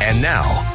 And now,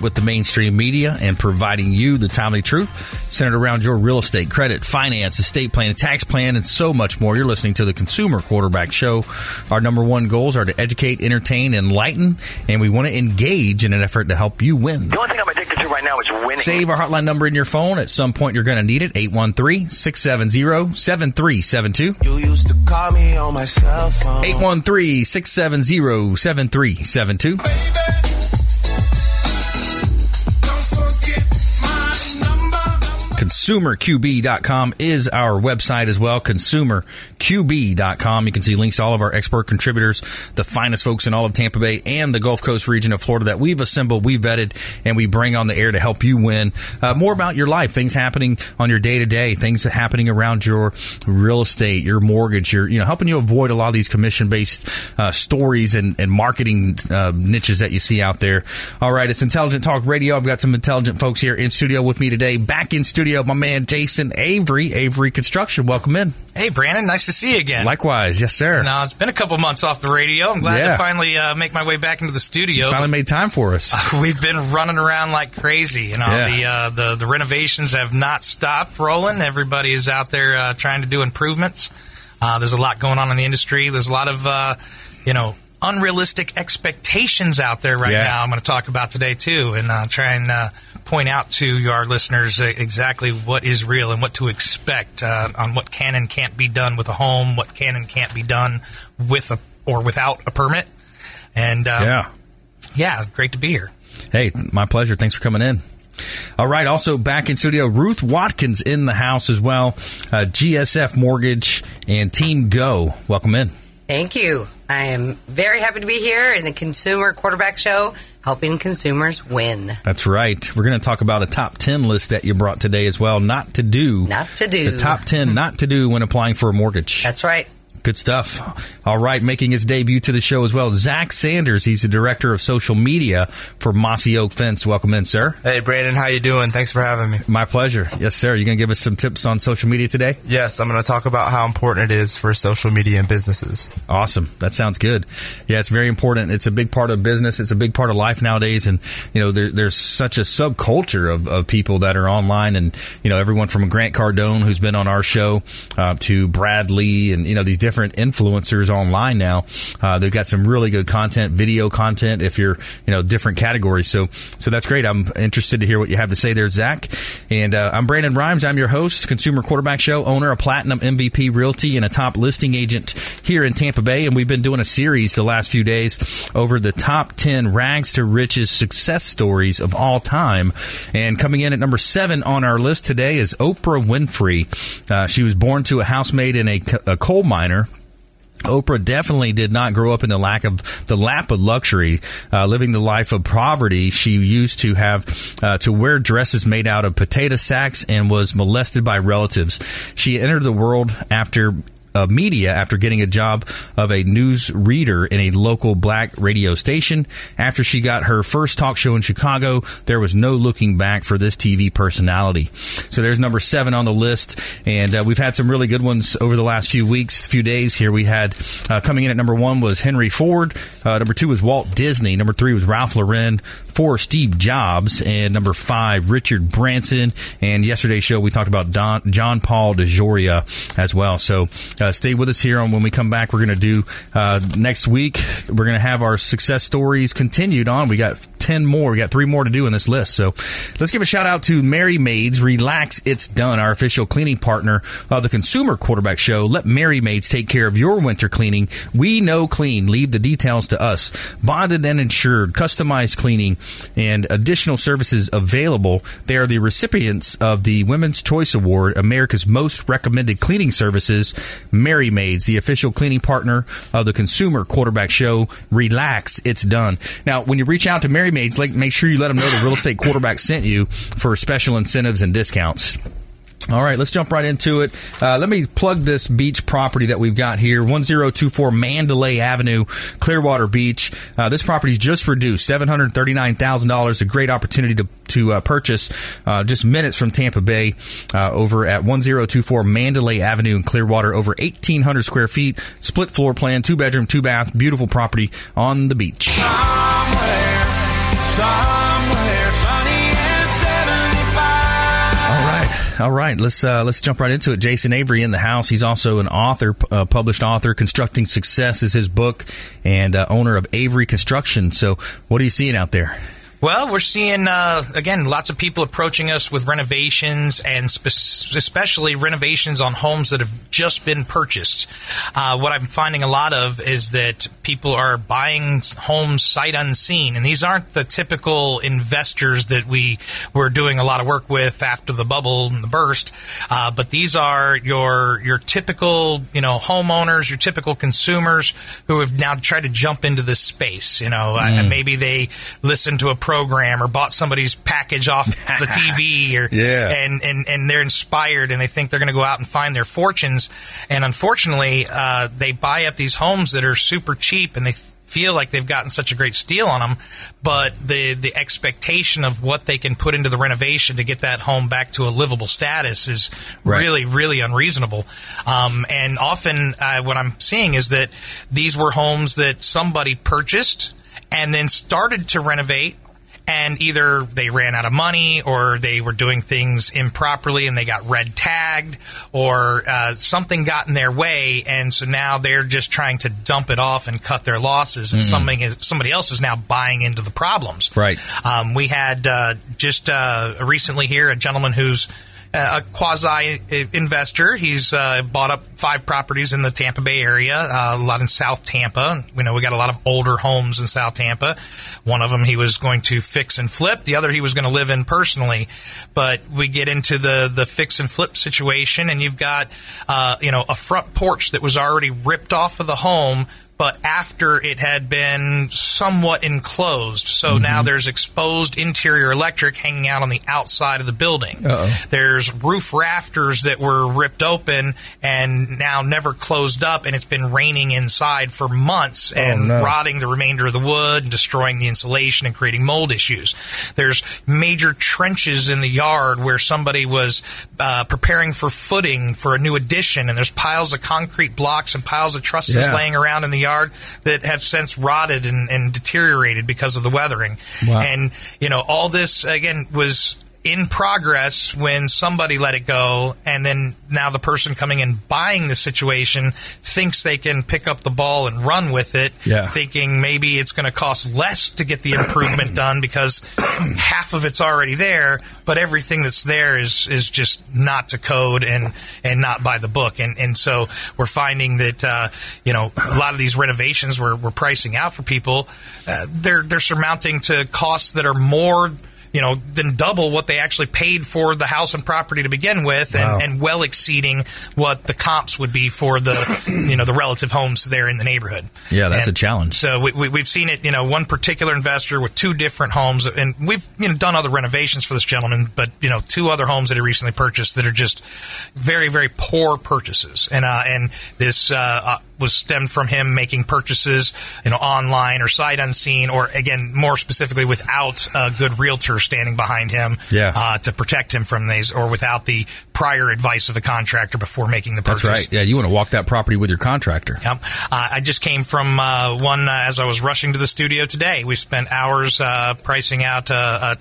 with the mainstream media and providing you the timely truth centered around your real estate, credit, finance, estate plan, tax plan, and so much more. You're listening to the Consumer Quarterback Show. Our number one goals are to educate, entertain, enlighten, and we want to engage in an effort to help you win. The only thing I'm addicted to right now is winning. Save our hotline number in your phone. At some point, you're going to need it. 813-670-7372. You used to call me on my cell phone. 813-670-7372. Baby. ConsumerQB.com is our website as well, ConsumerQB.com. You can see links to all of our expert contributors, the finest folks in all of Tampa Bay and the Gulf Coast region of Florida that we've assembled, we've vetted, and we bring on the air to help you win. More about your life, things happening on your day-to-day, things happening around your real estate, your mortgage, your, you know, helping you avoid a lot of these commission-based stories and marketing niches that you see out there. All right, it's Intelligent Talk Radio. I've got some intelligent folks here in studio with me today. Back in studio, my man Jason Avery, Avery Construction. Welcome in. Hey, Brandon. Nice to see you again. Likewise. Yes, sir. Now, it's been a couple months off the radio. I'm glad to finally make my way back into the studio. You finally made time for us. We've been running around like crazy. You know, the renovations have not stopped rolling. Everybody is out there trying to do improvements. There's a lot going on in the industry. There's a lot of, unrealistic expectations out there right now. I'm going to talk about today, too, and try and point out to our listeners exactly what is real and what to expect on what can and can't be done with a home, what can and can't be done with or without a permit. And, great to be here. Hey, my pleasure. Thanks for coming in. All right. Also back in studio, Ruth Watkins in the house as well. GSF Mortgage and Team Go. Welcome in. Thank you. I am very happy to be here in the Consumer Quarterback Show, helping consumers win. That's right. We're going to talk about a top 10 list that you brought today as well. Not to do. The top 10 not to do when applying for a mortgage. That's right. Good stuff. All right. Making his debut to the show as well, Zach Sanders. He's the director of social media for Mossy Oak Fence. Welcome in, sir. Hey, Brandon. How you doing? Thanks for having me. My pleasure. Yes, sir. You going to give us some tips on social media today? Yes. I'm going to talk about how important it is for social media and businesses. Awesome. That sounds good. Yeah, it's very important. It's a big part of business. It's a big part of life nowadays. And, you know, there's such a subculture of people that are online. And, you know, everyone from Grant Cardone, who's been on our show, to Brad Lee and, you know, these different influencers online now. They've got some really good content, video content, if you're, you know, different categories. So that's great. I'm interested to hear what you have to say there, Zach. And I'm Brandon Rimes. I'm your host, Consumer Quarterback Show, owner of Platinum MVP Realty and a top listing agent here in Tampa Bay. And we've been doing a series the last few days over the top 10 rags to riches success stories of all time. And coming in at number 7 on our list today is Oprah Winfrey. She was born to a housemaid in a coal miner. Oprah definitely did not grow up in the lap of luxury, living the life of poverty. She used to have to wear dresses made out of potato sacks and was molested by relatives. She entered the world after getting a job of a news reader in a local black radio station. After she got her first talk show in Chicago, there was no looking back for this TV personality. So there's number 7 on the list, and we've had some really good ones over the last few days here. We had coming in at number 1 was Henry Ford, number 2 was Walt Disney, number 3 was Ralph Lauren, 4 Steve Jobs, and number 5 Richard Branson. And yesterday's show we talked about John Paul DeJoria as well. So stay with us here. And when we come back, we're going to do next week, we're going to have our success stories continued on. We got 10 more. We got 3 more to do in this list. So let's give a shout out to Merry Maids. Relax, it's done. Our official cleaning partner of the Consumer Quarterback Show. Let Merry Maids take care of your winter cleaning. We know clean. Leave the details to us. Bonded and insured. Customized cleaning and additional services available. They are the recipients of the Women's Choice Award, America's most recommended cleaning services. Merry Maids, the official cleaning partner of the Consumer Quarterback Show. Relax, it's done. Now, when you reach out to Merry teammates, like, make sure you let them know the Real Estate Quarterback sent you for special incentives and discounts. All right, let's jump right into it. Let me plug this beach property that we've got here, 1024 Mandalay Avenue, Clearwater Beach. This property's just reduced, $739,000, a great opportunity to purchase just minutes from Tampa Bay over at 1024 Mandalay Avenue in Clearwater, over 1,800 square feet, split floor plan, 2-bedroom, 2-bath, beautiful property on the beach. Somewhere, sunny. All right, let's jump right into it. Jason Avery in the house. He's also an author, published author. Constructing Success is his book, and owner of Avery Construction. So what are you seeing out there? Well, we're seeing, again, lots of people approaching us with renovations, and especially renovations on homes that have just been purchased. What I'm finding a lot of is that people are buying homes sight unseen, and these aren't the typical investors that we were doing a lot of work with after the bubble and the burst, but these are your typical, homeowners, your typical consumers who have now tried to jump into this space. Maybe they listened to a program or bought somebody's package off the TV or and they're inspired and they think they're going to go out and find their fortunes, and unfortunately they buy up these homes that are super cheap and they feel like they've gotten such a great steal on them, but the expectation of what they can put into the renovation to get that home back to a livable status is really unreasonable. And often what I'm seeing is that these were homes that somebody purchased and then started to renovate, and either they ran out of money or they were doing things improperly and they got red tagged, or something got in their way, and so now they're just trying to dump it off and cut their losses, and somebody else is now buying into the problems. Right. We had just recently here a gentleman who's a quasi-investor. He's bought up 5 properties in the Tampa Bay area, a lot in South Tampa. We know we got a lot of older homes in South Tampa. One of them he was going to fix and flip. The other he was going to live in personally. But we get into the fix and flip situation, and you've got a front porch that was already ripped off of the home, but after it had been somewhat enclosed. So now there's exposed interior electric hanging out on the outside of the building. Uh-oh. There's roof rafters that were ripped open and now never closed up, and it's been raining inside for months rotting the remainder of the wood and destroying the insulation and creating mold issues. There's major trenches in the yard where somebody was preparing for footing for a new addition, and there's piles of concrete blocks and piles of trusses laying around in the yard that have since rotted and deteriorated because of the weathering. Wow. And, all this, again, was in progress when somebody let it go, and then now the person coming in buying the situation thinks they can pick up the ball and run with it, thinking maybe it's going to cost less to get the improvement done because half of it's already there, but everything that's there is just not to code and not by the book. And so we're finding that a lot of these renovations we're pricing out for people, they're surmounting to costs that are more than double what they actually paid for the house and property to begin with, and well exceeding what the comps would be for the, the relative homes there in the neighborhood. Yeah, that's a challenge. So we've seen it, one particular investor with 2 different homes, and we've done other renovations for this gentleman, but 2 other homes that he recently purchased that are just very, very poor purchases. And this, was stemmed from him making purchases, online or sight unseen, or again, more specifically, without a good realtor standing behind him to protect him from these, or without the prior advice of the contractor before making the purchase. That's right. Yeah, you want to walk that property with your contractor. Yep. I just came from one as I was rushing to the studio today. We spent hours pricing out a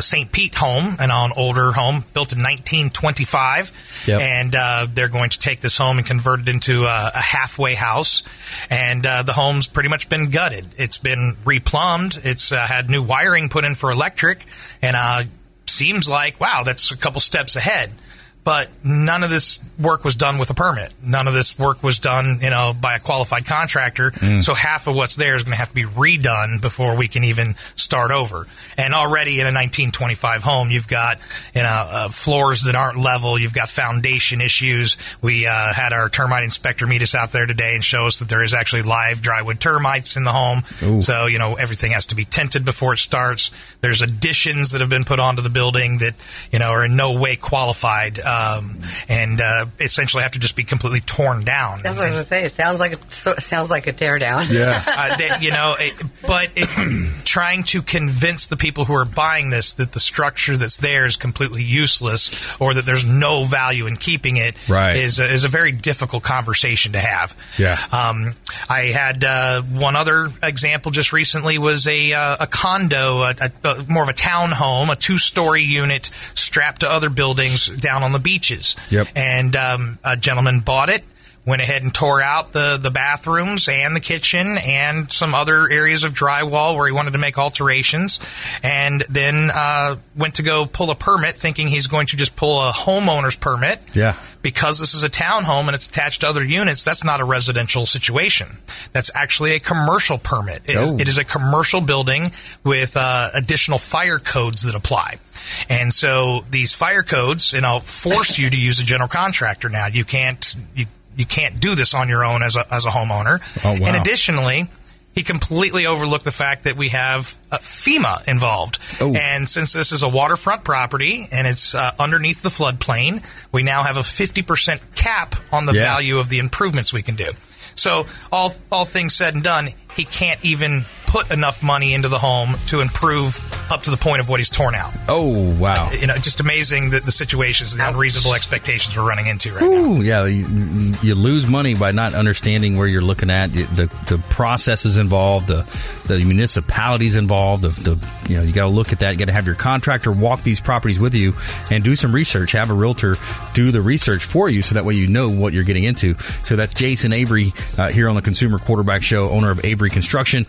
St. Pete home, an older home built in 1925, and they're going to take this home and convert it into a halfway house. And the home's pretty much been gutted. It's been replumbed. It's had new wiring put in for electric, and seems like, wow, that's a couple steps ahead. But none of this work was done with a permit. None of this work was done, you know, by a qualified contractor. So half of what's there is going to have to be redone before we can even start over. And already in a 1925 home, you've got, you know, floors that aren't level. You've got foundation issues. We had our termite inspector meet us out there today and show us that there is actually live drywood termites in the home. So, you know, everything has to be tinted before it starts. There's additions that have been put onto the building that, you know, are in no way qualified. And essentially have to just be completely torn down. That's what I was going to say. It sounds like a tear down. Yeah. Trying to convince the people who are buying this that the structure that's there is completely useless or that there's no value in keeping it is a very difficult conversation to have. Yeah. I had one other example just recently was a condo, more of a townhome, a 2-story unit strapped to other buildings down on the beaches. Yep. And a gentleman bought it, went ahead and tore out the bathrooms and the kitchen and some other areas of drywall where he wanted to make alterations, and then went to go pull a permit thinking he's going to just pull a homeowner's permit. Yeah. Because this is a townhome and it's attached to other units, that's not a residential situation. That's actually a commercial permit. It is a commercial building with additional fire codes that apply. And so these fire codes, you know, force you to use a general contractor now. You can't do this on your own as a homeowner. Oh, wow. And additionally, he completely overlooked the fact that we have FEMA involved. Oh. And since this is a waterfront property and it's underneath the floodplain, we now have a 50% cap on the value of the improvements we can do. So all things said and done, he can't even put enough money into the home to improve up to the point of what he's torn out. Oh, wow. You know, just amazing the situations and the unreasonable expectations we're running into right now. Yeah, you lose money by not understanding where you're looking at, the processes involved, the municipalities involved, you know, you got to look at that. You got to have your contractor walk these properties with you and do some research. Have a realtor do the research for you so that way you know what you're getting into. So that's Jason Avery here on the Consumer Quarterback Show, owner of Avery Construction.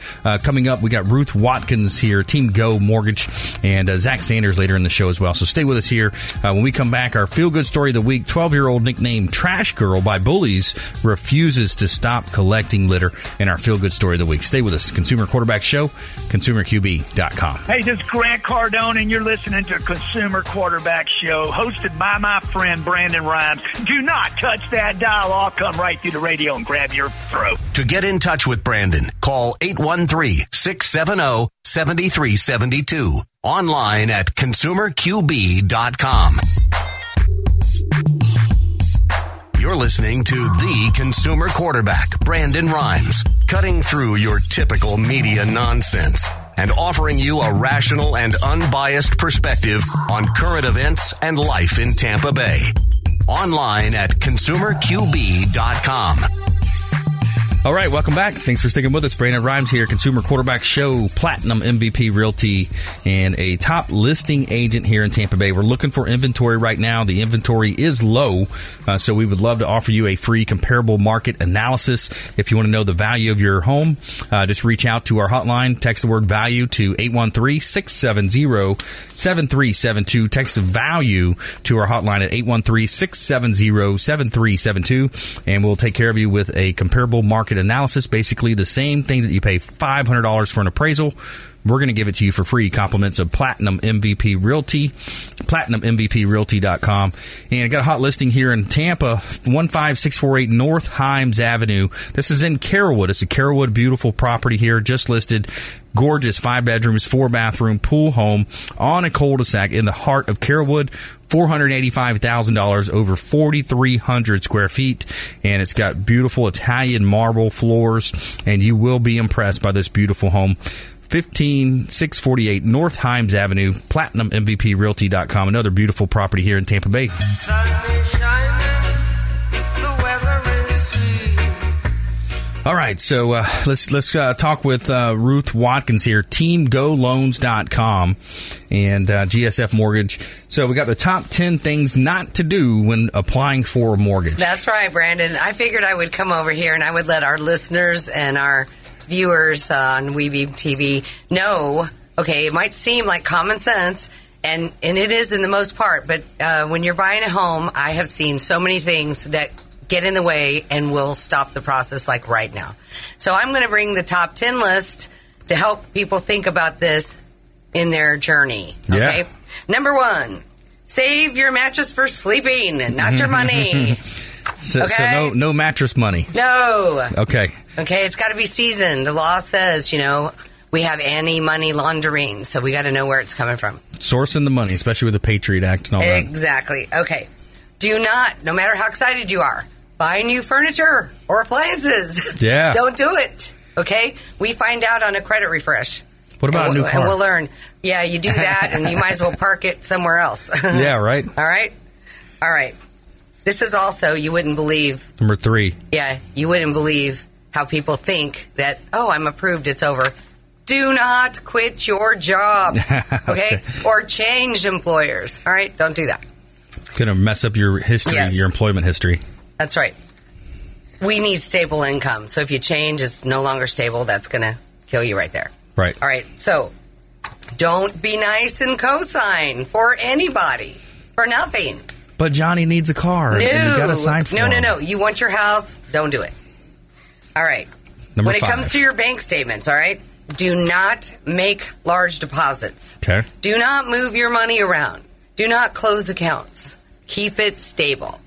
Coming up, we got Ruth Watkins here, Team Go Mortgage, and Zach Sanders later in the show as well. So stay with us here. When we come back, our feel-good story of the week, 12-year-old nicknamed Trash Girl by bullies refuses to stop collecting litter, and our feel-good story of the week. Stay with us. Consumer Quarterback Show, ConsumerQB.com. Hey, this is Grant Cardone, and you're listening to Consumer Quarterback Show, hosted by my friend Brandon Rimes. Do not touch that dial. I'll come right through the radio and grab your throat. To get in touch with Brandon, call 813-670-7372. Online at ConsumerQB.com. You're listening to the Consumer Quarterback, Brandon Rimes, cutting through your typical media nonsense and offering you a rational and unbiased perspective on current events and life in Tampa Bay. Online at ConsumerQB.com. All right, welcome back. Thanks for sticking with us. Brandon Rimes here, Consumer Quarterback Show, Platinum MVP Realty, and a top listing agent here in Tampa Bay. We're looking for inventory right now. The inventory is low, so we would love to offer you a free comparable market analysis. If you want to know the value of your home, just reach out to our hotline. Text the word value to 813-670-7372. Text value to our hotline at 813-670-7372, and we'll take care of you with a comparable market analysis, basically the same thing that you pay $500 for an appraisal. We're going to give it to you for free. Compliments of Platinum MVP Realty, PlatinumMVPRealty.com. And I got a hot listing here in Tampa, 15648 North Himes Avenue. This is in Carrollwood. It's a Carrollwood beautiful property here, just listed. Gorgeous, 5 bedrooms, 4-bathroom, pool home on a cul-de-sac in the heart of Carrollwood. $485,000 over 4,300 square feet. And it's got beautiful Italian marble floors. And you will be impressed by this beautiful home. 15648 North Himes Avenue, PlatinumMVPRealty.com. Another beautiful property here in Tampa Bay. All right, so let's talk with Ruth Watkins here, TeamGoLoans.com and GSF Mortgage. So we got the top 10 things not to do when applying for a mortgage. That's right, Brandon. I figured I would come over here and I would let our listeners and our viewers on WeBeam TV know, okay, it might seem like common sense And it is in the most part. But when you're buying a home, I have seen so many things that get in the way and will stop the process, like right now. So I'm going to bring the top 10 list to help people think about this in their journey. Okay. Yeah. Number one, save your mattress for sleeping, not your money. So no mattress money. No. Okay. It's got to be seasoned. The law says, we have anti-money laundering, so we got to know where it's coming from. Sourcing the money, especially with the Patriot Act and all that. Exactly. Okay. Do not, no matter how excited you are, buy new furniture or appliances. Yeah. Don't do it. Okay? We find out on a credit refresh. What about a new car? And we'll learn. Yeah, you do that, and you might as well park it somewhere else. Yeah, right. All right. This is also, you wouldn't believe. Number three. Yeah, you wouldn't believe how people think that, I'm approved, it's over. Do not quit your job, okay? Or change employers, all right? Don't do that. It's going to mess up your history, your employment history. That's right. We need stable income. So if you change, it's no longer stable. That's going to kill you right there. Right. All right. So don't be nice and cosign for anybody, for nothing. But Johnny needs a car, and you got to sign for him. No. You want your house, don't do it. All right. Number five. When it comes to your bank statements, all right? Do not make large deposits. Okay. Do not move your money around. Do not close accounts. Keep it stable.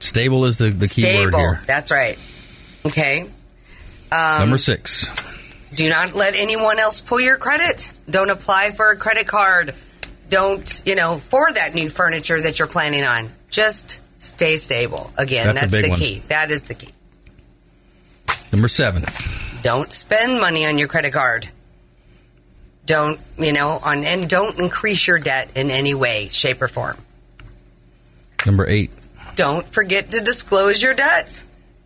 Stable is the key word here. That's right. Okay. Number six. Do not let anyone else pull your credit. Don't apply for a credit card. Don't, for that new furniture that you're planning on. Just stay stable. Again, that's the key. That is the key. Number seven. Don't spend money on your credit card. Don't, and don't increase your debt in any way, shape, or form. Number eight. Don't forget to disclose your debts.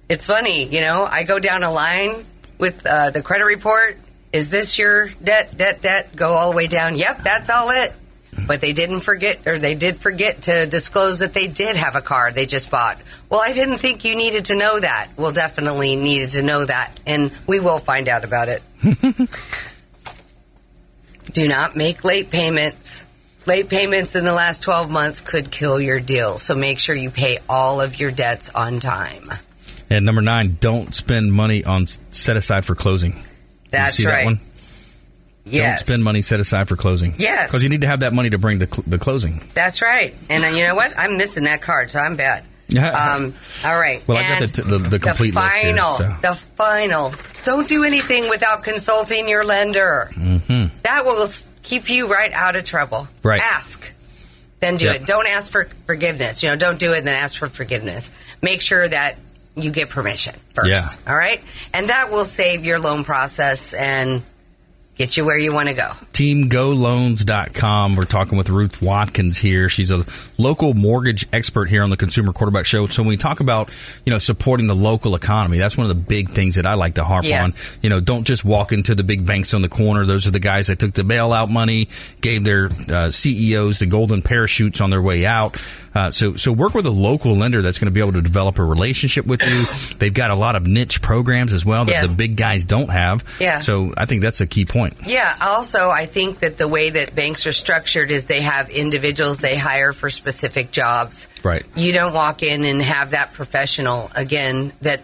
It's funny, I go down a line with the credit report. Is this your debt? Go all the way down. Yep, that's all it. But they didn't forget, or they did forget to disclose that they did have a car they just bought. Well, I didn't think you needed to know that. Well, definitely needed to know that, and we will find out about it. Do not make late payments. Late payments in the last 12 months could kill your deal, so make sure you pay all of your debts on time. And number 9, don't spend money on set aside for closing. That's right. That one? Yes. Don't spend money set aside for closing. Yes. Because you need to have that money to bring the closing. That's right. And you know what? I'm missing that card, so I'm bad. All right. Well, and I got the complete list here, so. The final. Don't do anything without consulting your lender. Mm-hmm. That will keep you right out of trouble. Right. Ask. Then do it. Don't ask for forgiveness. Don't do it and then ask for forgiveness. Make sure that you get permission first. Yeah. All right? And that will save your loan process and get you where you want to go. TeamGoLoans.com. We're talking with Ruth Watkins here. She's a local mortgage expert here on the Consumer Quarterback Show. So when we talk about, supporting the local economy, that's one of the big things that I like to harp on. Don't just walk into the big banks on the corner. Those are the guys that took the bailout money, gave their CEOs the golden parachutes on their way out. So work with a local lender that's going to be able to develop a relationship with you. They've got a lot of niche programs as well that the big guys don't have. Yeah. So I think that's a key point. Yeah. Also, I think that the way that banks are structured is they have individuals they hire for specific jobs. Right. You don't walk in and have that professional, again, that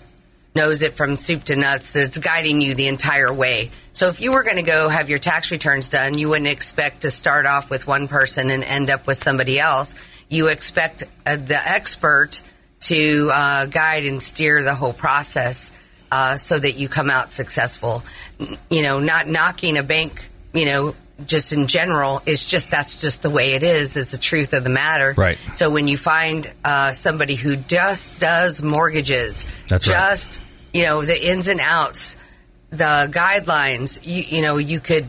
knows it from soup to nuts, that's guiding you the entire way. So if you were going to go have your tax returns done, you wouldn't expect to start off with one person and end up with somebody else. You expect the expert to guide and steer the whole process so that you come out successful. Not knocking a bank, just in general, it's just that's just the way it is. It's the truth of the matter. Right. So when you find somebody who just does mortgages, the ins and outs, the guidelines, you could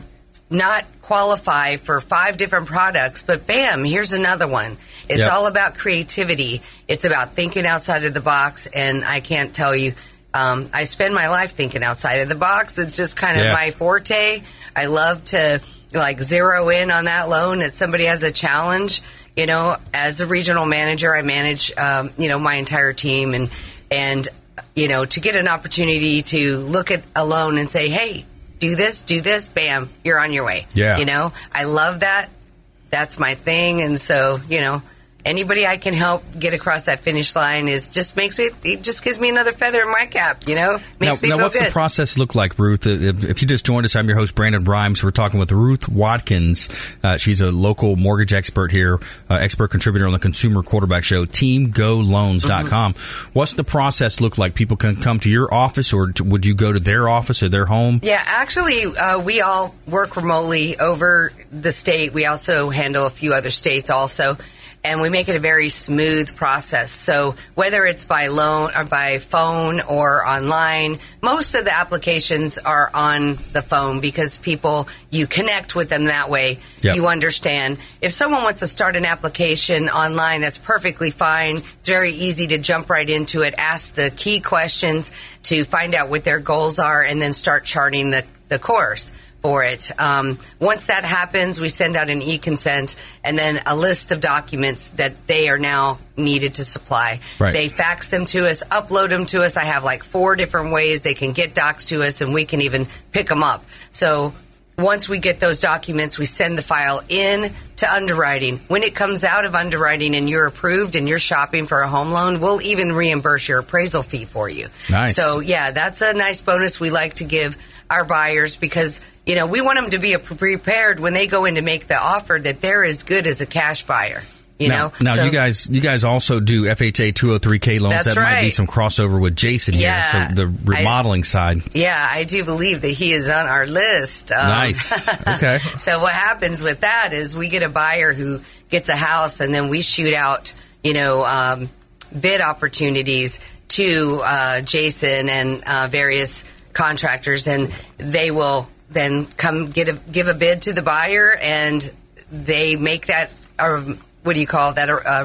not qualify for 5 different products, but bam, here's another one. It's all about creativity. It's about thinking outside of the box, and I can't tell you, I spend my life thinking outside of the box. It's just kind of my forte. I love to zero in on that loan that somebody has a challenge. As a regional manager, I manage my entire team, and to get an opportunity to look at a loan and say, hey, do this, bam, you're on your way. I love that. that's my thing. And so, you know, anybody I can help get across that finish line is just makes me, it just gives me another feather in my cap, you know? Makes me feel good. Now, what's the process look like, Ruth? If you just joined us, I'm your host, Brandon Rimes. We're talking with Ruth Watkins. She's a local mortgage expert here, expert contributor on the Consumer Quarterback Show, TeamGoLoans.com. Mm-hmm. What's the process look like? People can come to your office, or would you go to their office or their home? Yeah, actually, we all work remotely over the state. We also handle a few other states also. And we make it a very smooth process. So whether it's by loan or by phone or online, most of the applications are on the phone because people, you connect with them that way. Yep. You understand. If someone wants to start an application online, that's perfectly fine. It's very easy to jump right into it, ask the key questions to find out what their goals are, and then start charting the course for it. Once that happens, we send out an e-consent and then a list of documents that they are now needed to supply. Right. They fax them to us, upload them to us. I have like 4 different ways they can get docs to us, and we can even pick them up. So once we get those documents, we send the file in to underwriting. When it comes out of underwriting and you're approved and you're shopping for a home loan, we'll even reimburse your appraisal fee for you. Nice. So yeah, that's a nice bonus we like to give our buyers because, you know, we want them to be prepared when they go in to make the offer that they're as good as a cash buyer. You know, you guys also do FHA 203K loans. That right. Might be some crossover with Jason here, so the remodeling side. Yeah, I do believe that he is on our list. Nice. Okay. So what happens with that is we get a buyer who gets a house, and then we shoot out, you know, bid opportunities to Jason and various contractors, and they will then come give a bid to the buyer, and they make that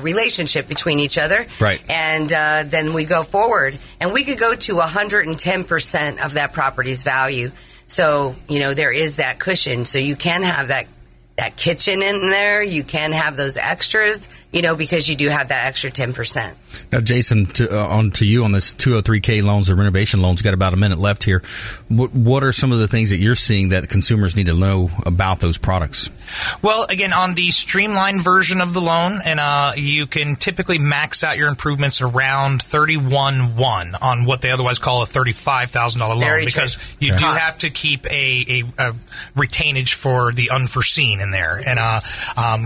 relationship between each other. Right. And then we go forward, and we could go to 110% of that property's value. So, you know, there is that cushion. So you can have that kitchen in there. You can have those extras, you know, because you do have that extra 10%. Now, Jason, to you on this 203K loans or renovation loans, got about a minute left here. What are some of the things that you're seeing that consumers need to know about those products? Well, again, on the streamlined version of the loan, and you can typically max out your improvements around $31,100 on what they otherwise call a $35,000 loan. Very because true. You yeah. do have to keep a retainage for the unforeseen in there. And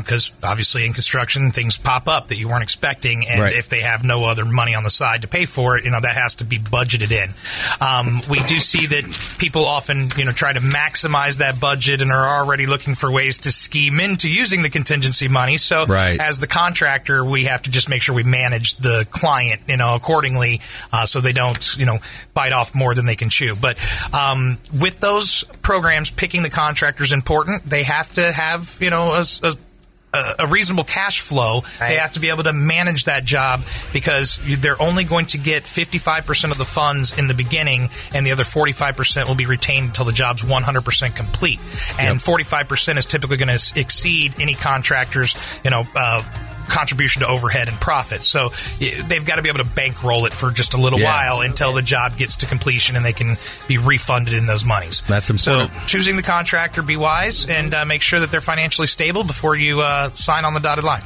because obviously in construction, things pop up that you weren't expecting, and right. if they have no other money on the side to pay for it, you know, that has to be budgeted in. We do see that people often, you know, try to maximize that budget and are already looking for ways to scheme into using the contingency money. So right. as the contractor, we have to just make sure we manage the client, you know, accordingly, so they don't, you know, bite off more than they can chew. But with those programs, picking the contractor is important. They have to have, you know, a reasonable cash flow. Right. They have to be able to manage that job because they're only going to get 55% of the funds in the beginning, and the other 45% will be retained until the job's 100% complete. And yep. 45% is typically going to exceed any contractor's, you know, contribution to overhead and profit. So they've got to be able to bankroll it for just a little while until the job gets to completion and they can be refunded in those monies. That's important. So choosing the contractor, be wise, and make sure that they're financially stable before you sign on the dotted line.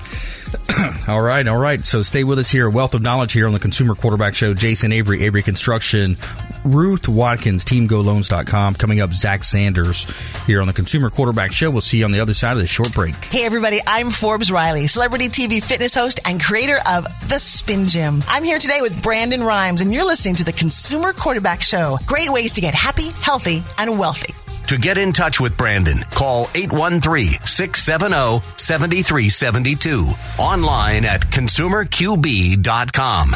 All right. So stay with us here. A wealth of knowledge here on the Consumer Quarterback Show. Jason Avery, Avery Construction, Ruth Watkins, TeamGoLoans.com. Coming up, Zach Sanders here on the Consumer Quarterback Show. We'll see you on the other side of this short break. Hey, everybody. I'm Forbes Riley, celebrity TV fitness host and creator of The Spin Gym. I'm here today with Brandon Rimes, and you're listening to the Consumer Quarterback Show. Great ways to get happy, healthy, and wealthy. To get in touch with Brandon, call 813-670-7372. Online at ConsumerQB.com.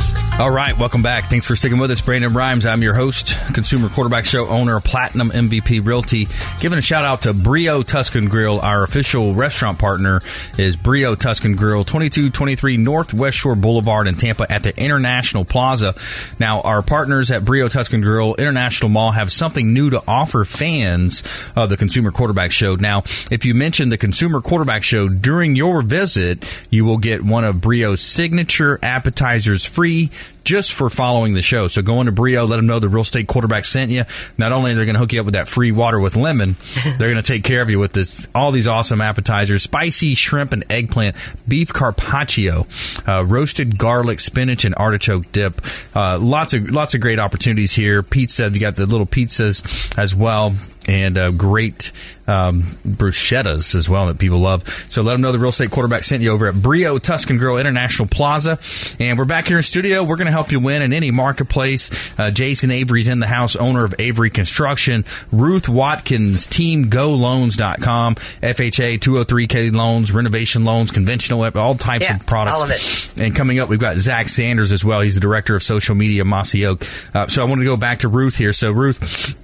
All right, welcome back. Thanks for sticking with us. Brandon Rimes, I'm your host, Consumer Quarterback Show owner, Platinum MVP Realty. Giving a shout out to Brio Tuscan Grill. Our official restaurant partner is Brio Tuscan Grill, 2223 North West Shore Boulevard in Tampa at the International Plaza. Now, our partners at Brio Tuscan Grill International Mall have something new to offer fans of the Consumer Quarterback Show. Now, if you mention the Consumer Quarterback Show during your visit, you will get one of Brio's signature appetizers free, just for following the show. So go into Brio, let them know the Real Estate Quarterback sent you. Not only are they going to hook you up with that free water with lemon, they're going to take care of you with this, all these awesome appetizers: spicy shrimp and eggplant, beef carpaccio, roasted garlic, spinach, and artichoke dip. Lots of great opportunities here. Pizza, you got the little pizzas as well, and great bruschettas as well that people love. So let them know the Real Estate Quarterback sent you over at Brio Tuscan Grill International Plaza. And we're back here in studio. We're going to help you win in any marketplace. Jason Avery's in the house, owner of Avery Construction. Ruth Watkins, TeamGoLoans.com, FHA, 203K loans, renovation loans, conventional, all types of products. All of it. And coming up, we've got Zach Sanders as well. He's the director of social media, Mossy Oak. So I wanted to go back to Ruth here. So Ruth,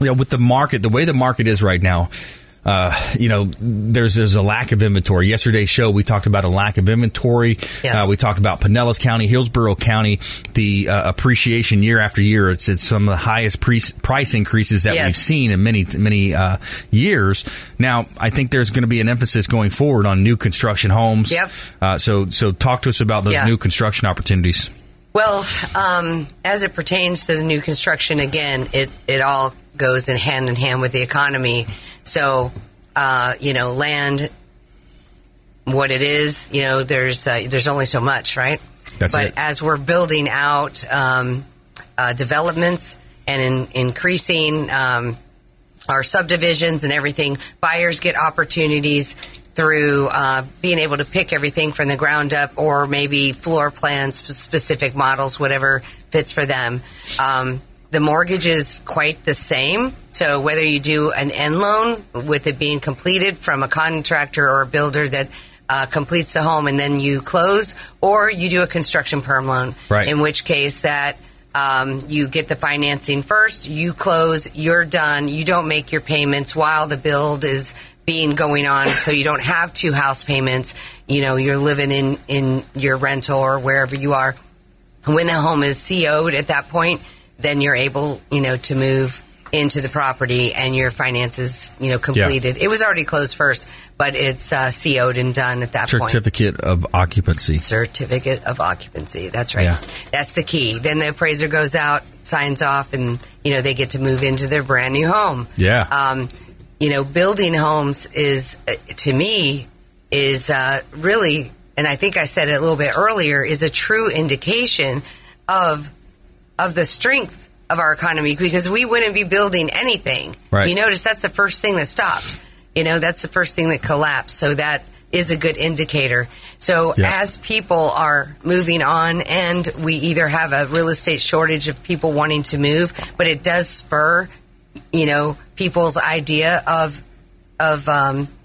you know, with the market, the way the market is right now, you know, there's a lack of inventory. Yesterday's show, we talked about a lack of inventory. Yes. We talked about Pinellas County, Hillsborough County, the appreciation year after year. It's some of the highest price increases that we've seen in many years. Now, I think there's going to be an emphasis going forward on new construction homes. Yep. So talk to us about those new construction opportunities. Well, as it pertains to the new construction, again, it all goes in hand with the economy. So, you know, land, what it is, you know, there's only so much, right? But as we're building out developments and increasing our subdivisions and everything, buyers get opportunities through being able to pick everything from the ground up, or maybe floor plans, specific models, whatever fits for them. The mortgage is quite the same. So whether you do an end loan with it being completed from a contractor or a builder that completes the home and then you close, or you do a construction perm loan, right, in which case that you get the financing first, you close, you're done, you don't make your payments while the build is going on, so you don't have two house payments. You know, you're living in your rental or wherever you are. When the home is CO'd at that point, then you're able, you know, to move into the property and your finances, you know, completed. Yeah. It was already closed first, but it's CO'd and done at that point. Certificate of occupancy. Certificate of occupancy. That's right. Yeah. That's the key. Then the appraiser goes out, signs off, and, you know, they get to move into their brand new home. Yeah. You know, building homes is, to me, is really, and I think I said it a little bit earlier, is a true indication of the strength of our economy, because we wouldn't be building anything. Right. You notice that's the first thing that stopped. You know, that's the first thing that collapsed. So that is a good indicator. So as people are moving on, and we either have a real estate shortage of people wanting to move, but it does spur, you know, people's idea of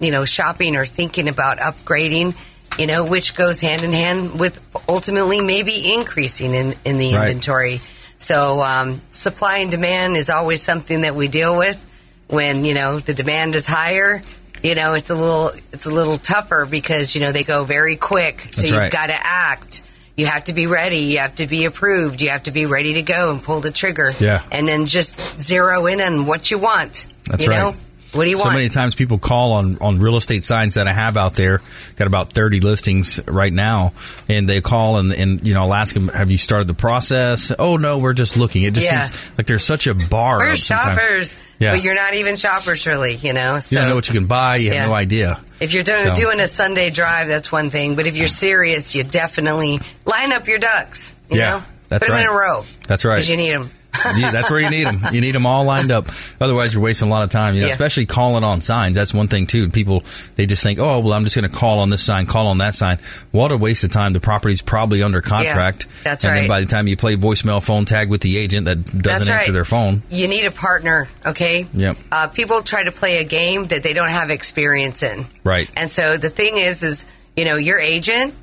you know, shopping or thinking about upgrading, you know, which goes hand in hand with ultimately maybe increasing in the inventory. So supply and demand is always something that we deal with. When, you know, the demand is higher, you know, it's a little tougher, because, you know, they go very quick. So you've got to act. You have to be ready. You have to be approved. You have to be ready to go and pull the trigger. Yeah. And then just zero in on what you want. That's right. You know, what do you want? So many times people call on real estate signs that I have out there. Got about 30 listings right now. And they call and you know, I'll ask them, have you started the process? Oh, no, we're just looking. It just seems like there's such a bar. We're shoppers. Yeah. But you're not even shoppers, really, you know. So, you don't know what you can buy. You have no idea. If you're doing a Sunday drive, that's one thing. But if you're serious, you definitely line up your ducks, you know. That's Put them in a row. That's right. Because you need them. That's where you need them. You need them all lined up. Otherwise, you're wasting a lot of time, you know, especially calling on signs. That's one thing, too. People, they just think, oh, well, I'm just going to call on this sign, call on that sign. What a waste of time. The property's probably under contract. Yeah, that's right. And then by the time you play voicemail phone tag with the agent that doesn't answer their phone. You need a partner, okay? Yep. People try to play a game that they don't have experience in. Right. And so the thing is you know, your agent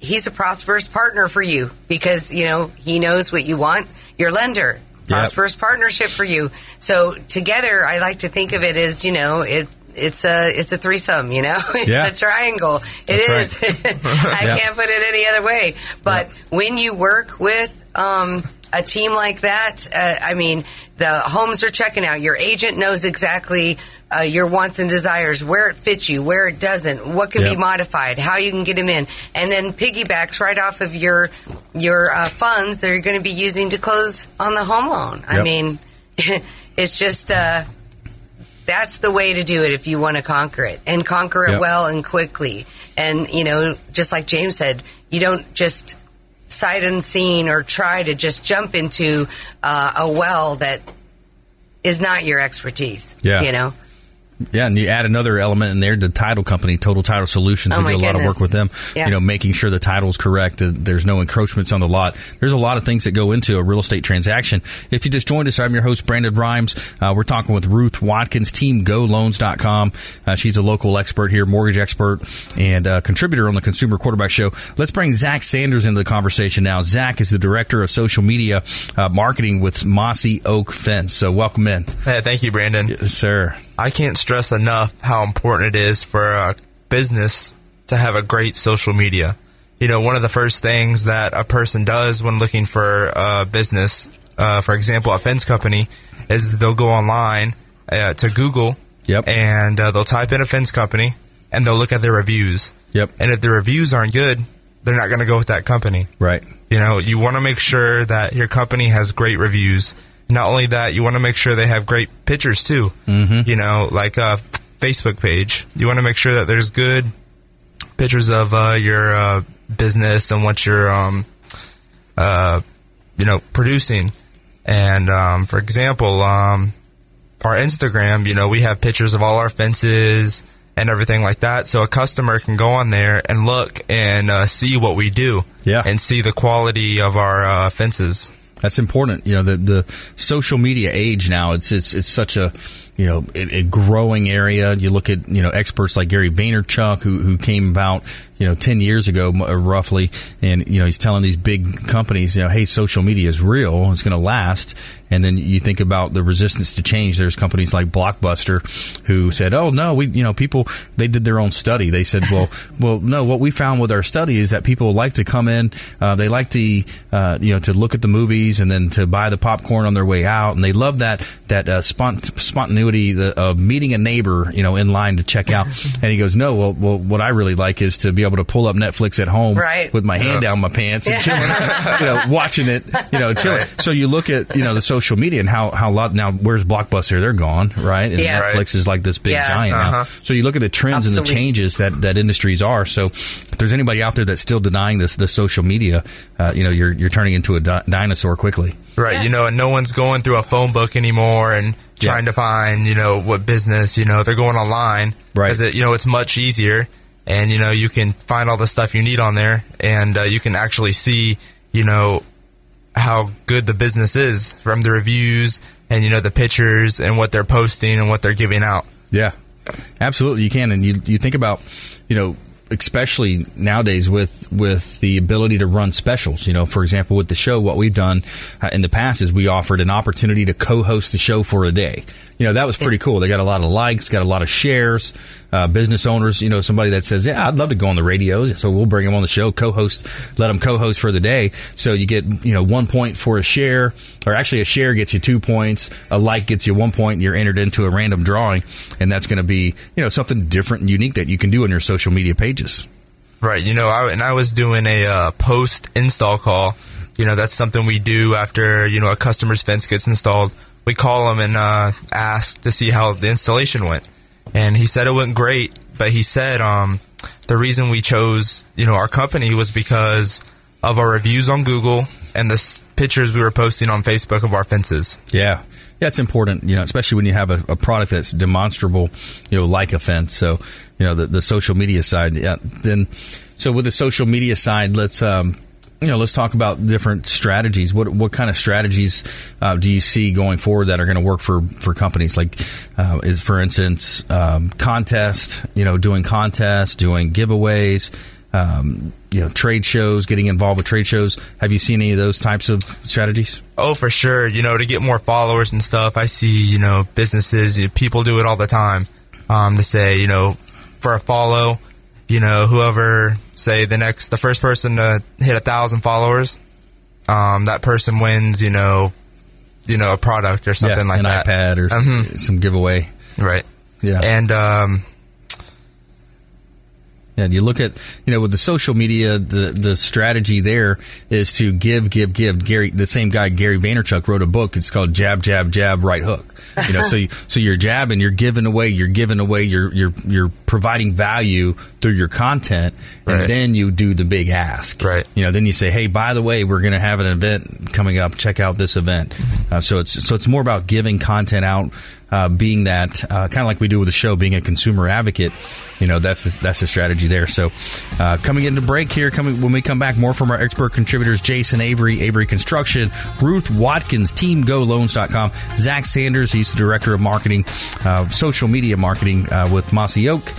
he's a prosperous partner for you because, you know, he knows what you want. Your lender, prosperous partnership for you. So together, I like to think of it as, you know, it's a threesome, you know? It's a triangle. That's right. I can't put it any other way. But when you work with a team like that, I mean, the homes are checking out. Your agent knows exactly your wants and desires, where it fits you, where it doesn't, what can be modified, how you can get them in, and then piggybacks right off of your funds that you're going to be using to close on the home loan. I mean, it's just... that's the way to do it if you want to conquer it, and conquer it well and quickly. And, you know, just like James said, you don't just sight unseen or try to just jump into a well that is not your expertise, you know? Yeah, and you add another element in there, the title company, Total Title Solutions. We do a lot of work with them, you know, making sure the title's correct, that there's no encroachments on the lot. There's a lot of things that go into a real estate transaction. If you just joined us, I'm your host, Brandon Rimes. We're talking with Ruth Watkins, TeamGoLoans.com. She's a local expert here, mortgage expert, and contributor on the Consumer Quarterback Show. Let's bring Zach Sanders into the conversation now. Zach is the Director of Social Media Marketing with Mossy Oak Fence. So welcome in. Hey, thank you, Brandon. Yes, sir. I can't stress enough how important it is for a business to have a great social media. You know, one of the first things that a person does when looking for a business, for example, a fence company, is they'll go online to Google, and they'll type in a fence company, and they'll look at their reviews. And if their reviews aren't good, they're not going to go with that company. Right. You know, you want to make sure that your company has great reviews. Not only that, you want to make sure they have great pictures, too. Mm-hmm. You know, like a Facebook page. You want to make sure that there's good pictures of your business and what you're, you know, producing. And, for example, our Instagram, you know, we have pictures of all our fences and everything like that. So a customer can go on there and look and see what we do and see the quality of our fences. That's important. You know, the social media age now, it's such a, you know, a growing area. You look at, you know, experts like Gary Vaynerchuk, who came about, you know, 10 years ago, roughly. And, you know, he's telling these big companies, you know, hey, social media is real. It's going to last. And then you think about the resistance to change. There's companies like Blockbuster who said, oh, no, we, you know, people, they did their own study. They said, well, no, what we found with our study is that people like to come in. They like to, you know, to look at the movies and then to buy the popcorn on their way out. And they love that spontaneity of meeting a neighbor, you know, in line to check out. And he goes, no, well, what I really like is to be able to pull up Netflix at home with my hand down my pants and chilling, you know, watching it, you know, chilling. So you look at, you know, the social media and how lot now. Where's Blockbuster? They're gone, right? And Netflix is like this big giant now. So you look at the trends and the changes that industries are. So if there's anybody out there that's still denying the social media, you know, you're turning into a dinosaur quickly, right? Yeah. You know, and no one's going through a phone book anymore and trying to find, you know, what business. You know, they're going online because you know, it's much easier, and you know, you can find all the stuff you need on there, and you can actually see, you know, how good the business is from the reviews and, you know, the pictures and what they're posting and what they're giving out. Yeah, absolutely. You can. And you think about, you know, especially nowadays with the ability to run specials. You know, for example, with the show, what we've done in the past is we offered an opportunity to co-host the show for a day. You know, that was pretty cool. They got a lot of likes, got a lot of shares. Business owners, you know, somebody that says, yeah, I'd love to go on the radio, so we'll bring them on the show, let them co-host for the day. So you get, you know, 1 point for a share, or actually a share gets you 2 points, a like gets you 1 point, and you're entered into a random drawing. And that's going to be, you know, something different and unique that you can do on your social media pages. Right. You know, I was doing a post-install call. You know, that's something we do after, you know, a customer's fence gets installed. We call them and ask to see how the installation went. And he said it went great, but he said the reason we chose, you know, our company was because of our reviews on Google and the pictures we were posting on Facebook of our fences. Yeah. Yeah, it's important, you know, especially when you have a product that's demonstrable, you know, like a fence. So, you know, the social media side. Yeah. Then, so with the social media side, let's talk about different strategies. What kind of strategies do you see going forward that are going to work for companies? Like, is for instance, contest. You know, doing contests, doing giveaways. trade shows, getting involved with trade shows. Have you seen any of those types of strategies? Oh, for sure. To get more followers and stuff. I see, businesses, people do it all the time, to say, for a follow, whoever, say the first person to hit 1,000 followers, that person wins, a product or something like that. An iPad or some giveaway. Right. Yeah. And, and you look at, with the social media, the strategy there is to give. The same guy, Gary Vaynerchuk, wrote a book. It's called Jab, Jab, Jab, Right Hook. So you're jabbing, you're giving away, you're providing value through your content, and then you do the big ask. Right. Then you say, hey, by the way, we're going to have an event coming up. Check out this event. So it's more about giving content out. Being that kind of like we do with the show, being a consumer advocate, that's the strategy there. So coming into break here, when we come back, more from our expert contributors, Jason Avery, Avery Construction, Ruth Watkins, TeamGoLoans.com, Zach Sanders, he's the director of marketing, social media marketing with Mossy Oak,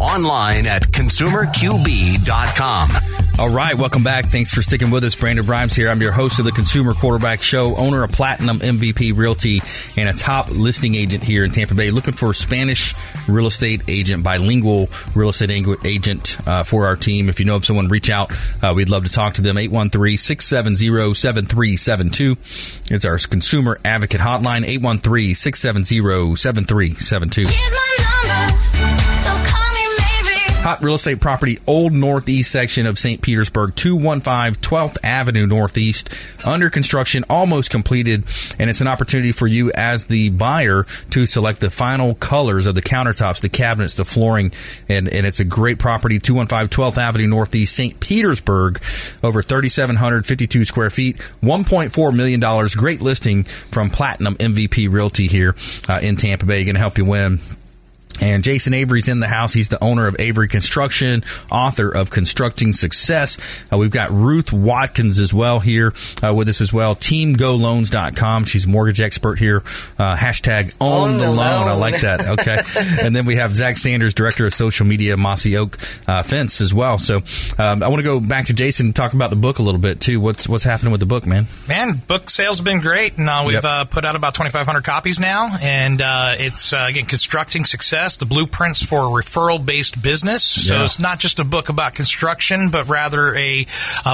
Online at ConsumerQB.com. All right, welcome back. Thanks for sticking with us. Brandon Rimes here. I'm your host of the Consumer Quarterback Show, owner of Platinum MVP Realty, and a top listing agent here in Tampa Bay, looking for a Spanish real estate agent, bilingual real estate agent for our team. If you know of someone, reach out. We'd love to talk to them. 813-670-7372. It's our Consumer Advocate Hotline, 813-670-7372. Here's my number. Hot real estate property, Old Northeast section of St. Petersburg, 215 12th Avenue Northeast, under construction, almost completed, and it's an opportunity for you as the buyer to select the final colors of the countertops, the cabinets, the flooring, and it's a great property, 215 12th Avenue Northeast, St. Petersburg, over 3,752 square feet, $1.4 million, great listing from Platinum MVP Realty here in Tampa Bay, going to help you win. And Jason Avery's in the house. He's the owner of Avery Construction, author of Constructing Success. We've got Ruth Watkins as well here with us as well. TeamGoLoans.com. She's a mortgage expert here. Hashtag own the loan. I like that. Okay. And then we have Zach Sanders, director of social media, Mossy Oak Fence as well. So I want to go back to Jason and talk about the book a little bit too. What's happening with the book, man? Book sales have been great. And we've put out about 2,500 copies now. And it's, again, Constructing Success. The blueprints for a referral-based business. So it's not just a book about construction, but rather a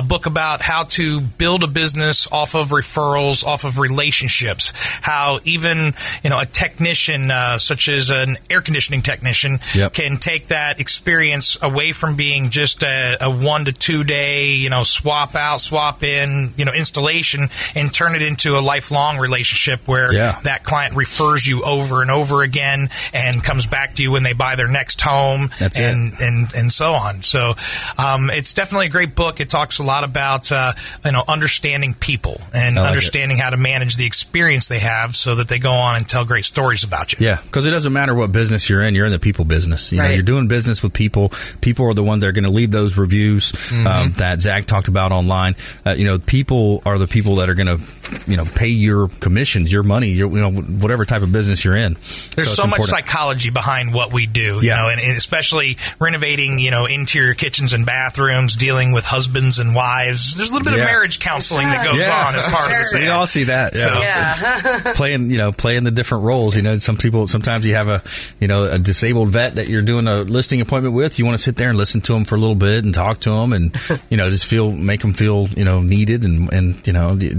book about how to build a business off of referrals, off of relationships. How even a technician, such as an air conditioning technician, can take that experience away from being just a 1 to 2 day swap out, swap in installation, and turn it into a lifelong relationship where that client refers you over and over again and comes back to you when they buy their next home. That's and so on. So it's definitely a great book. It talks a lot about understanding people and understanding how to manage the experience they have so that they go on and tell great stories about you. Yeah, because it doesn't matter what business you're in the people business. You know, you're doing business with people. People are the ones that are going to leave those reviews that Zach talked about online. People are the people that are going to pay your commissions, your money, whatever type of business you're in. There's so much psychology behind what we do, and especially renovating, interior kitchens and bathrooms, dealing with husbands and wives. There's a little bit of marriage counseling that goes on as part of this. We all see that. Playing the different roles. Some people, sometimes you have a disabled vet that you're doing a listing appointment with. You want to sit there and listen to them for a little bit and talk to them and, just make them feel, needed. And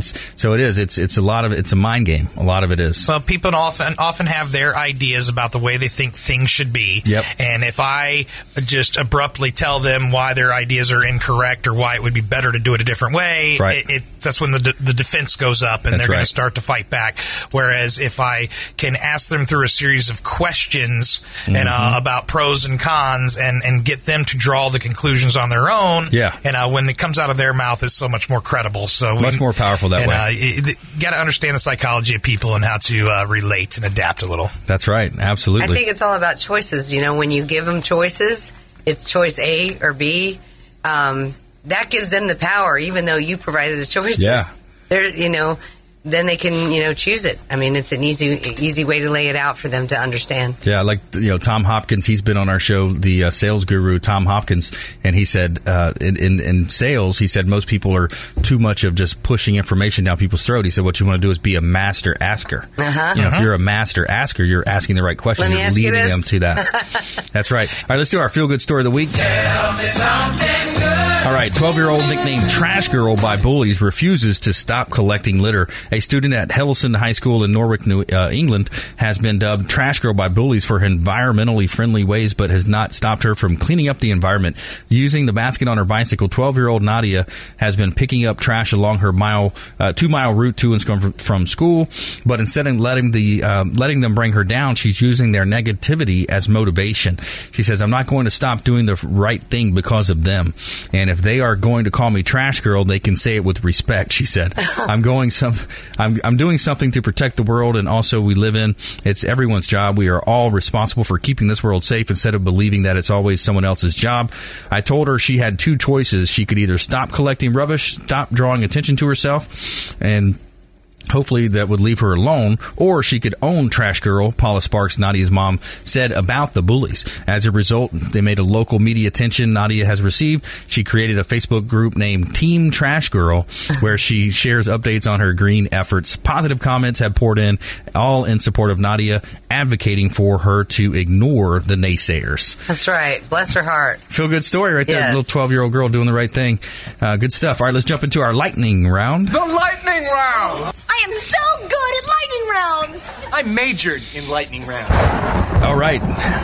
so it is. It's a lot of, it's a mind game. A lot of it is. Well, people often have their ideas about the way they think things should be. Yep. And if I just abruptly tell them why their ideas are incorrect or why it would be better to do it a different way, right. That's when the defense goes up and that's they're right. going to start to fight back. Whereas if I can ask them through a series of questions mm-hmm. and about pros and cons and get them to draw the conclusions on their own, yeah. and when it comes out of their mouth, it's so much more credible. So much more powerful that way. You got to understand the psychology of people and how to relate and adapt a little. That's right. Absolutely. I think it's all about choices. You know, when you give them choices, it's choice A or B. That gives them the power, even though you provided the choices. Yeah. Then they can, choose it. I mean, it's an easy way to lay it out for them to understand. Yeah, Tom Hopkins, he's been on our show, the sales guru, Tom Hopkins, and he said in sales, he said most people are too much of just pushing information down people's throat. He said what you want to do is be a master asker. Uh-huh. If you're a master asker, you're asking the right questions. You're leading them to that. That's right. All right, let's do our feel-good story of the week. Tell me something good. All right, 12-year-old nicknamed Trash Girl by bullies refuses to stop collecting litter. A student at Helleson High School in Norwich, England, has been dubbed Trash Girl by bullies for her environmentally friendly ways, but has not stopped her from cleaning up the environment. Using the basket on her bicycle, 12-year-old Nadia has been picking up trash along her 2-mile route to and from school, but instead of letting them bring her down, she's using their negativity as motivation. She says, "I'm not going to stop doing the right thing because of them. And if they are going to call me Trash Girl, they can say it with respect," she said. I'm doing something to protect the world and also we live in. It's everyone's job. We are all responsible for keeping this world safe instead of believing that it's always someone else's job. I told her she had two choices. She could either stop collecting rubbish, stop drawing attention to herself, and hopefully that would leave her alone, or she could own Trash Girl, Paula Sparks, Nadia's mom, said about the bullies. As a result, they made a local media attention Nadia has received. She created a Facebook group named Team Trash Girl, where she shares updates on her green efforts. Positive comments have poured in, all in support of Nadia, advocating for her to ignore the naysayers. That's right. Bless her heart. Feel good story right there. Yes. Little 12-year-old girl doing the right thing. Good stuff. All right, let's jump into our lightning round. The lightning round! I am so good at lightning rounds. I majored in lightning rounds. All right.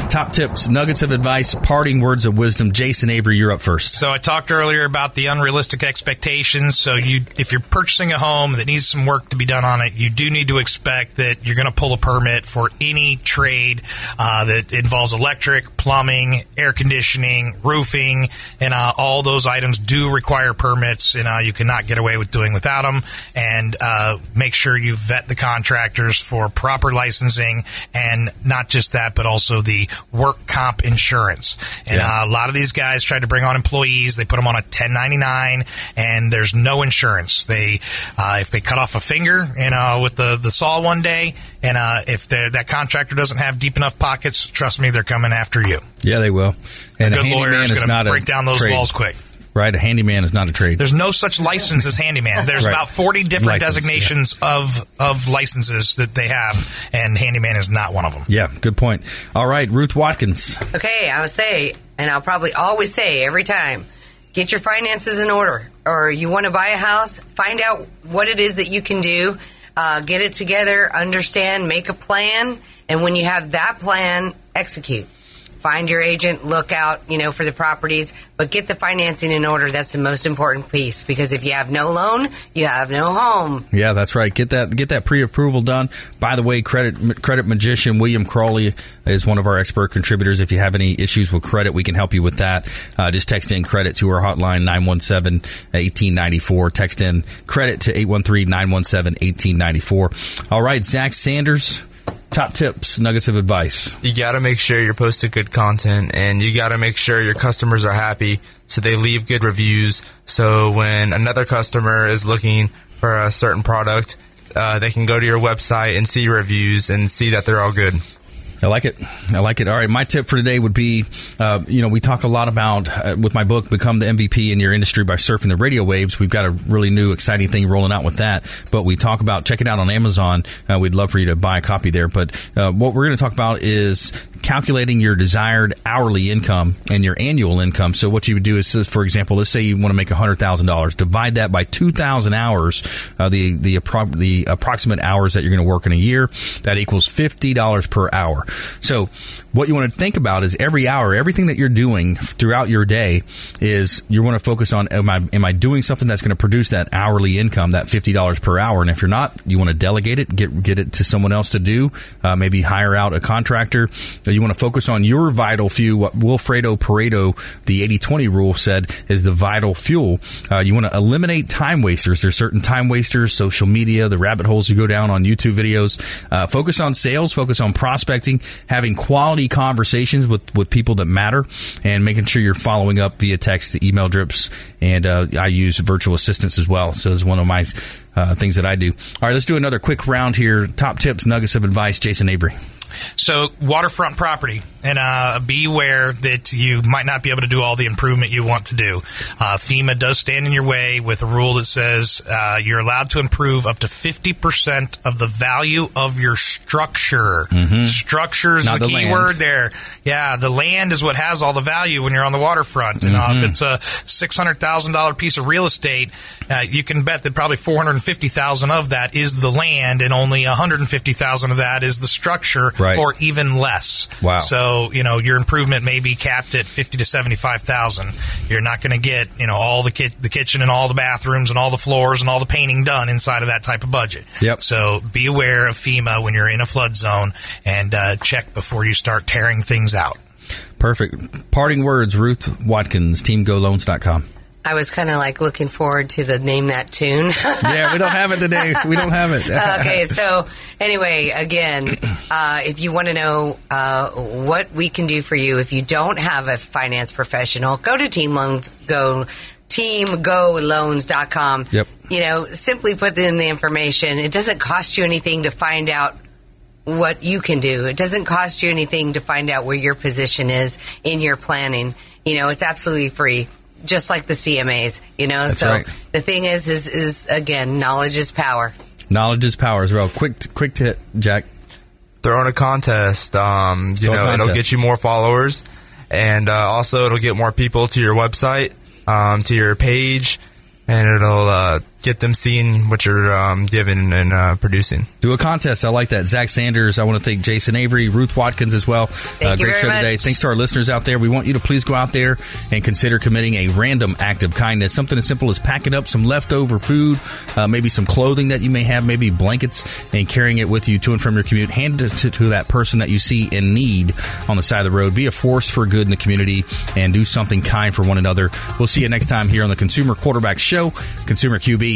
Top tips, nuggets of advice, parting words of wisdom. Jason Avery, you're up first. So I talked earlier about the unrealistic expectations. So if you're purchasing a home that needs some work to be done on it, you do need to expect that you're going to pull a permit for any trade that involves electric, plumbing, air conditioning, roofing, and all those items do require permits, and you cannot get away with doing without them. And make sure you vet the contractors for proper licensing, and not just that, but also the work comp insurance. And a lot of these guys try to bring on employees. They put them on a 1099, and there's no insurance. They if they cut off a finger with the saw one day, and if that contractor doesn't have deep enough pockets, trust me, they're coming after you. Yeah, they will. And a good lawyer is going to break down those walls quick. Right, a handyman is not a trade. There's no such license as handyman. There's about 40 different designations of licenses that they have, and handyman is not one of them. Yeah, good point. All right, Ruth Watkins. Okay, I would say, and I'll probably always say every time, get your finances in order. Or you want to buy a house, find out what it is that you can do, get it together, understand, make a plan, and when you have that plan, execute. Find your agent, look out, for the properties, but get the financing in order. That's the most important piece, because if you have no loan, you have no home. Yeah, that's right. Get that pre-approval done. By the way, credit magician William Crawley is one of our expert contributors. If you have any issues with credit, we can help you with that. Just text in credit to our hotline 917-1894. Text in credit to 813-917-1894. All right, Zach Sanders. Top tips, nuggets of advice. You got to make sure you're posting good content, and you got to make sure your customers are happy so they leave good reviews. So when another customer is looking for a certain product, they can go to your website and see your reviews and see that they're all good. I like it. All right. My tip for today would be, we talk a lot about, with my book, Become the MVP in Your Industry by Surfing the Radio Waves. We've got a really new, exciting thing rolling out with that. But we talk about, check it out on Amazon. We'd love for you to buy a copy there. But what we're going to talk about is calculating your desired hourly income and your annual income. So what you would do is, for example, let's say you want to make $100,000. Divide that by 2,000 hours, the approximate hours that you're going to work in a year. That equals $50 per hour. So what you want to think about is every hour, everything that you're doing throughout your day is you want to focus on, am I doing something that's going to produce that hourly income, that $50 per hour? And if you're not, you want to delegate it, get it to someone else to do, maybe hire out a contractor. You want to focus on your vital few. What Wilfredo Pareto, the 80-20 rule, said is the vital fuel. You want to eliminate time wasters. There's certain time wasters, social media, the rabbit holes you go down on YouTube videos. Focus on sales, focus on prospecting, having quality conversations with people that matter, and making sure you're following up via text, email drips, and I use virtual assistants as well. So it's one of my things that I do. All right, let's do another quick round here. Top tips, nuggets of advice, Jason Avery. So waterfront property, and beware that you might not be able to do all the improvement you want to do. FEMA does stand in your way with a rule that says you're allowed to improve up to 50% of the value of your structure. Mm-hmm. Structure is the key word there. Yeah, the land is what has all the value when you're on the waterfront. And if it's a $600,000 piece of real estate, you can bet that probably $450,000 of that is the land, and only $150,000 of that is the structure. Right. Or even less. Wow. So, you know, your improvement may be capped at $50,000 to $75,000. You're not going to get, you know, all the kitchen and all the bathrooms and all the floors and all the painting done inside of that type of budget. Yep. So be aware of FEMA when you're in a flood zone, and check before you start tearing things out. Perfect. Parting words, Ruth Watkins, TeamGoLoans.com. I was kind of like looking forward to the name that tune. Yeah, we don't have it today. We don't have it. Okay, so anyway, again, if you want to know what we can do for you, if you don't have a finance professional, go to TeamGoLoans.com. Yep. You know, simply put in the information. It doesn't cost you anything to find out what you can do. It doesn't cost you anything to find out where your position is in your planning. You know, it's absolutely free. Just like the CMAs, you know. That's so right. The thing is again, knowledge is power. Knowledge is power as well. Quick tip, Jack. Throw in a contest. It'll get you more followers, and also it'll get more people to your website, to your page, and it'll get them seeing what you're giving and producing. Do a contest. I like that. Zach Sanders, I want to thank Jason Avery, Ruth Watkins as well. Thank you very much. Great show today. Thanks to our listeners out there. We want you to please go out there and consider committing a random act of kindness. Something as simple as packing up some leftover food, maybe some clothing that you may have, maybe blankets, and carrying it with you to and from your commute. Hand it to that person that you see in need on the side of the road. Be a force for good in the community and do something kind for one another. We'll see you next time here on the Consumer Quarterback Show, Consumer QB.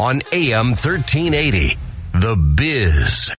on AM 1380, The Biz.